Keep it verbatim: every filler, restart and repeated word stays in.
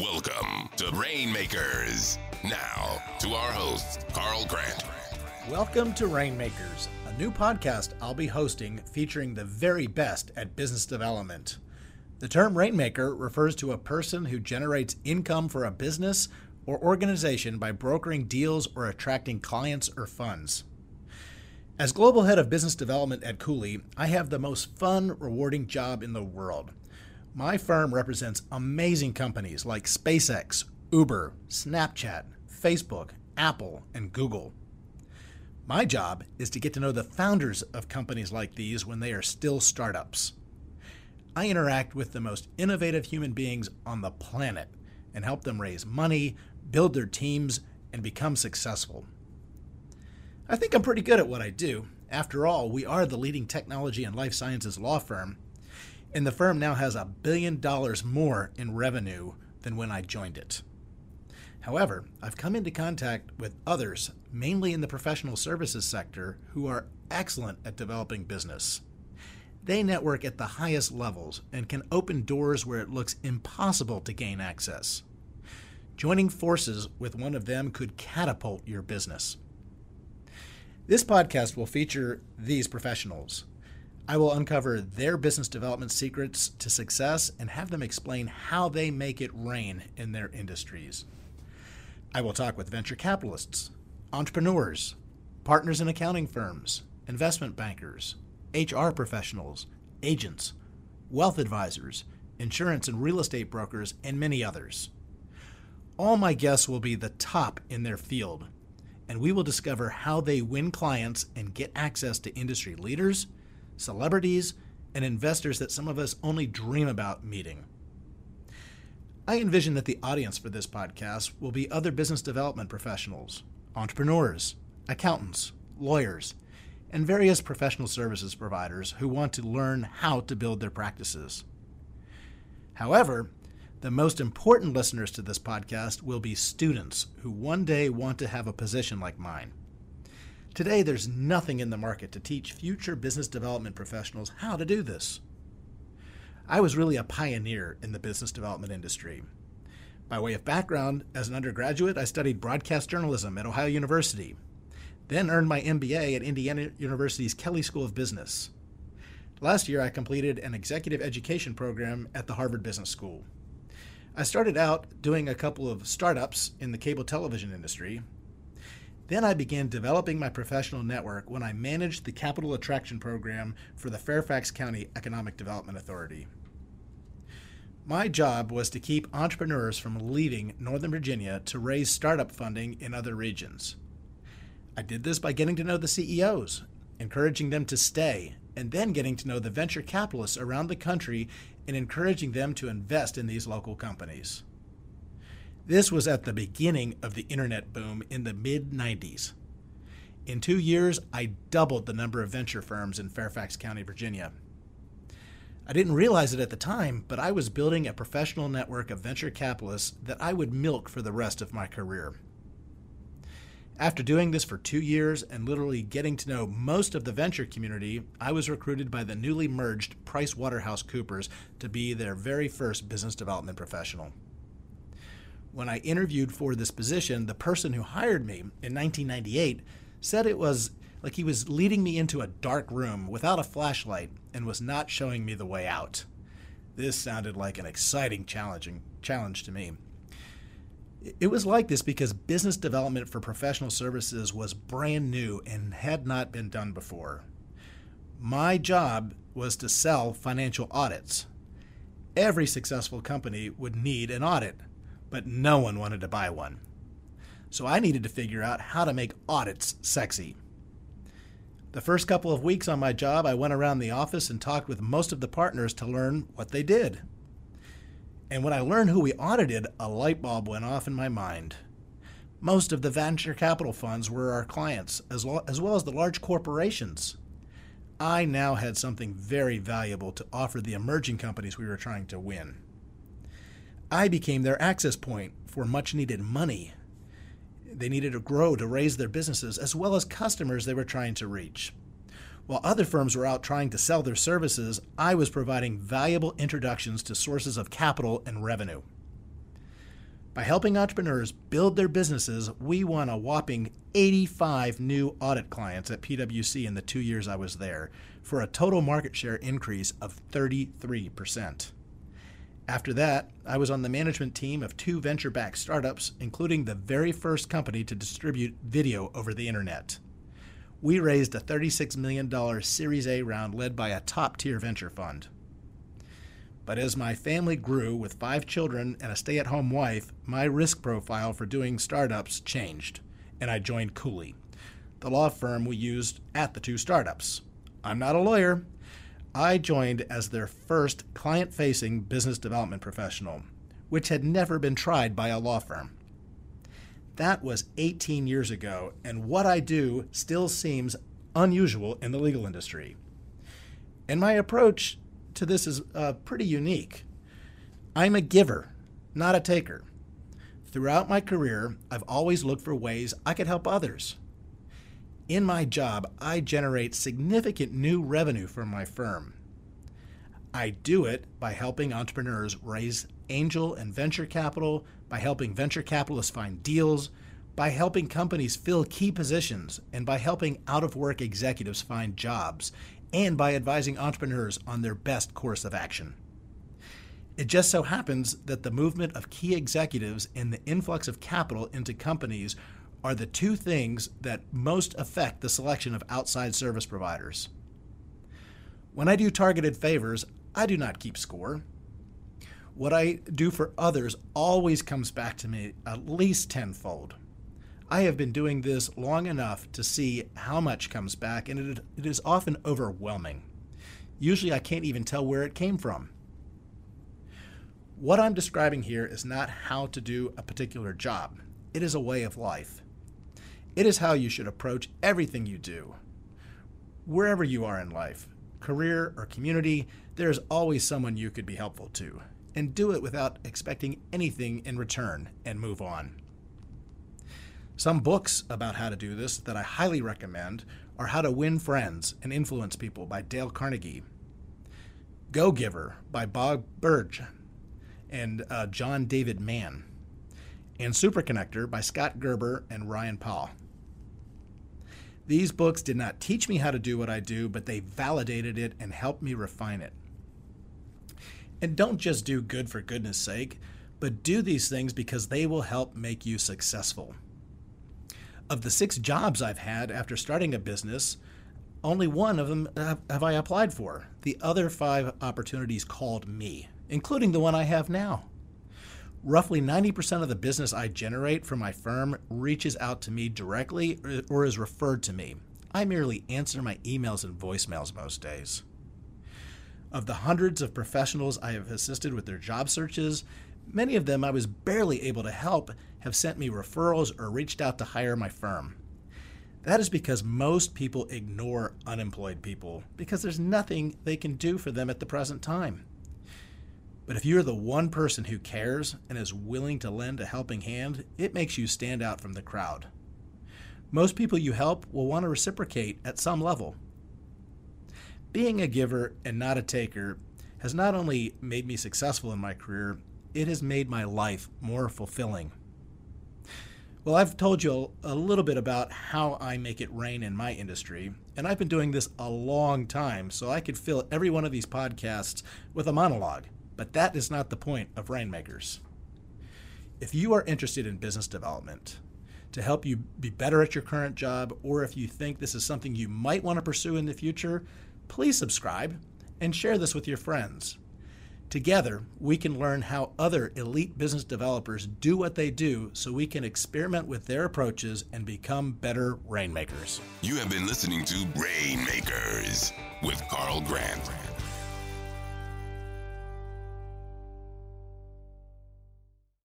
Welcome to Rainmakers. Now, to our host, Carl Grant. Welcome to Rainmakers, a new podcast I'll be hosting featuring the very best at business development. The term rainmaker refers to a person who generates income for a business or organization by brokering deals or attracting clients or funds. As global head of business development at Cooley, I have the most fun, rewarding job in the world. My firm represents amazing companies like SpaceX, Uber, Snapchat, Facebook, Apple, and Google. My job is to get to know the founders of companies like these when they are still startups. I interact with the most innovative human beings on the planet and help them raise money, build their teams, and become successful. I think I'm pretty good at what I do. After all, we are the leading technology and life sciences law firm, and the firm now has a billion dollars more in revenue than when I joined it. However, I've come into contact with others, mainly in the professional services sector, who are excellent at developing business. They network at the highest levels and can open doors where it looks impossible to gain access. Joining forces with one of them could catapult your business. This podcast will feature these professionals. I will uncover their business development secrets to success and have them explain how they make it rain in their industries. I will talk with venture capitalists, entrepreneurs, partners in accounting firms, investment bankers, H R professionals, agents, wealth advisors, insurance and real estate brokers, and many others. All my guests will be the top in their field, and we will discover how they win clients and get access to industry leaders, celebrities, and investors that some of us only dream about meeting. I envision that the audience for this podcast will be other business development professionals, entrepreneurs, accountants, lawyers, and various professional services providers who want to learn how to build their practices. However, the most important listeners to this podcast will be students who one day want to have a position like mine. Today, there's nothing in the market to teach future business development professionals how to do this. I was really a pioneer in the business development industry. By way of background, as an undergraduate, I studied broadcast journalism at Ohio University, then earned my M B A at Indiana University's Kelley School of Business. Last year, I completed an executive education program at the Harvard Business School. I started out doing a couple of startups in the cable television industry. Then I began developing my professional network when I managed the capital attraction program for the Fairfax County Economic Development Authority. My job was to keep entrepreneurs from leaving Northern Virginia to raise startup funding in other regions. I did this by getting to know the C E Os, encouraging them to stay, and then getting to know the venture capitalists around the country and encouraging them to invest in these local companies. This was at the beginning of the internet boom in the mid nineties. In two years, I doubled the number of venture firms in Fairfax County, Virginia. I didn't realize it at the time, but I was building a professional network of venture capitalists that I would milk for the rest of my career. After doing this for two years and literally getting to know most of the venture community, I was recruited by the newly merged PricewaterhouseCoopers to be their very first business development professional. When I interviewed for this position, the person who hired me in nineteen ninety-eight said it was like he was leading me into a dark room without a flashlight and was not showing me the way out. This sounded like an exciting challenging challenge to me. It was like this because business development for professional services was brand new and had not been done before. My job was to sell financial audits. Every successful company would need an audit, but no one wanted to buy one. So I needed to figure out how to make audits sexy. The first couple of weeks on my job, I went around the office and talked with most of the partners to learn what they did. And when I learned who we audited, a light bulb went off in my mind. Most of the venture capital funds were our clients, as well as, well as the large corporations. I now had something very valuable to offer the emerging companies we were trying to win. I became their access point for much-needed money. They needed to grow to raise their businesses as well as customers they were trying to reach. While other firms were out trying to sell their services, I was providing valuable introductions to sources of capital and revenue. By helping entrepreneurs build their businesses, we won a whopping eighty-five new audit clients at P W C in the two years I was there, for a total market share increase of thirty-three percent. After that, I was on the management team of two venture-backed startups, including the very first company to distribute video over the internet. We raised a thirty-six million dollars Series A round led by a top-tier venture fund. But as my family grew with five children and a stay-at-home wife, my risk profile for doing startups changed, and I joined Cooley, the law firm we used at the two startups. I'm not a lawyer. I joined as their first client-facing business development professional, which had never been tried by a law firm. That was eighteen years ago, and what I do still seems unusual in the legal industry. And my approach to this is uh, pretty unique. I'm a giver, not a taker. Throughout my career, I've always looked for ways I could help others. In my job, I generate significant new revenue from my firm. I do it by helping entrepreneurs raise angel and venture capital, by helping venture capitalists find deals, by helping companies fill key positions, and by helping out-of-work executives find jobs, and by advising entrepreneurs on their best course of action. It just so happens that the movement of key executives and the influx of capital into companies are the two things that most affect the selection of outside service providers. When I do targeted favors, I do not keep score. What I do for others always comes back to me at least tenfold. I have been doing this long enough to see how much comes back, and it, it is often overwhelming. Usually I can't even tell where it came from. What I'm describing here is not how to do a particular job. It is a way of life. It is how you should approach everything you do. Wherever you are in life, career or community, there is always someone you could be helpful to, and do it without expecting anything in return and move on. Some books about how to do this that I highly recommend are How to Win Friends and Influence People by Dale Carnegie, Go-Giver by Bob Burg and uh, John David Mann, and Super Connector by Scott Gerber and Ryan Paul. These books did not teach me how to do what I do, but they validated it and helped me refine it. And don't just do good for goodness sake, but do these things because they will help make you successful. Of the six jobs I've had after starting a business, only one of them have I applied for. The other five opportunities called me, including the one I have now. Roughly ninety percent of the business I generate from my firm reaches out to me directly or is referred to me. I merely answer my emails and voicemails most days. Of the hundreds of professionals I have assisted with their job searches, many of them I was barely able to help have sent me referrals or reached out to hire my firm. That is because most people ignore unemployed people because there's nothing they can do for them at the present time. But if you're the one person who cares and is willing to lend a helping hand, it makes you stand out from the crowd. Most people you help will want to reciprocate at some level. Being a giver and not a taker has not only made me successful in my career, it has made my life more fulfilling. Well, I've told you a little bit about how I make it rain in my industry, and I've been doing this a long time, so I could fill every one of these podcasts with a monologue. But that is not the point of Rainmakers. If you are interested in business development to help you be better at your current job, or if you think this is something you might want to pursue in the future, please subscribe and share this with your friends. Together, we can learn how other elite business developers do what they do so we can experiment with their approaches and become better Rainmakers. You have been listening to Rainmakers with Carl Grant.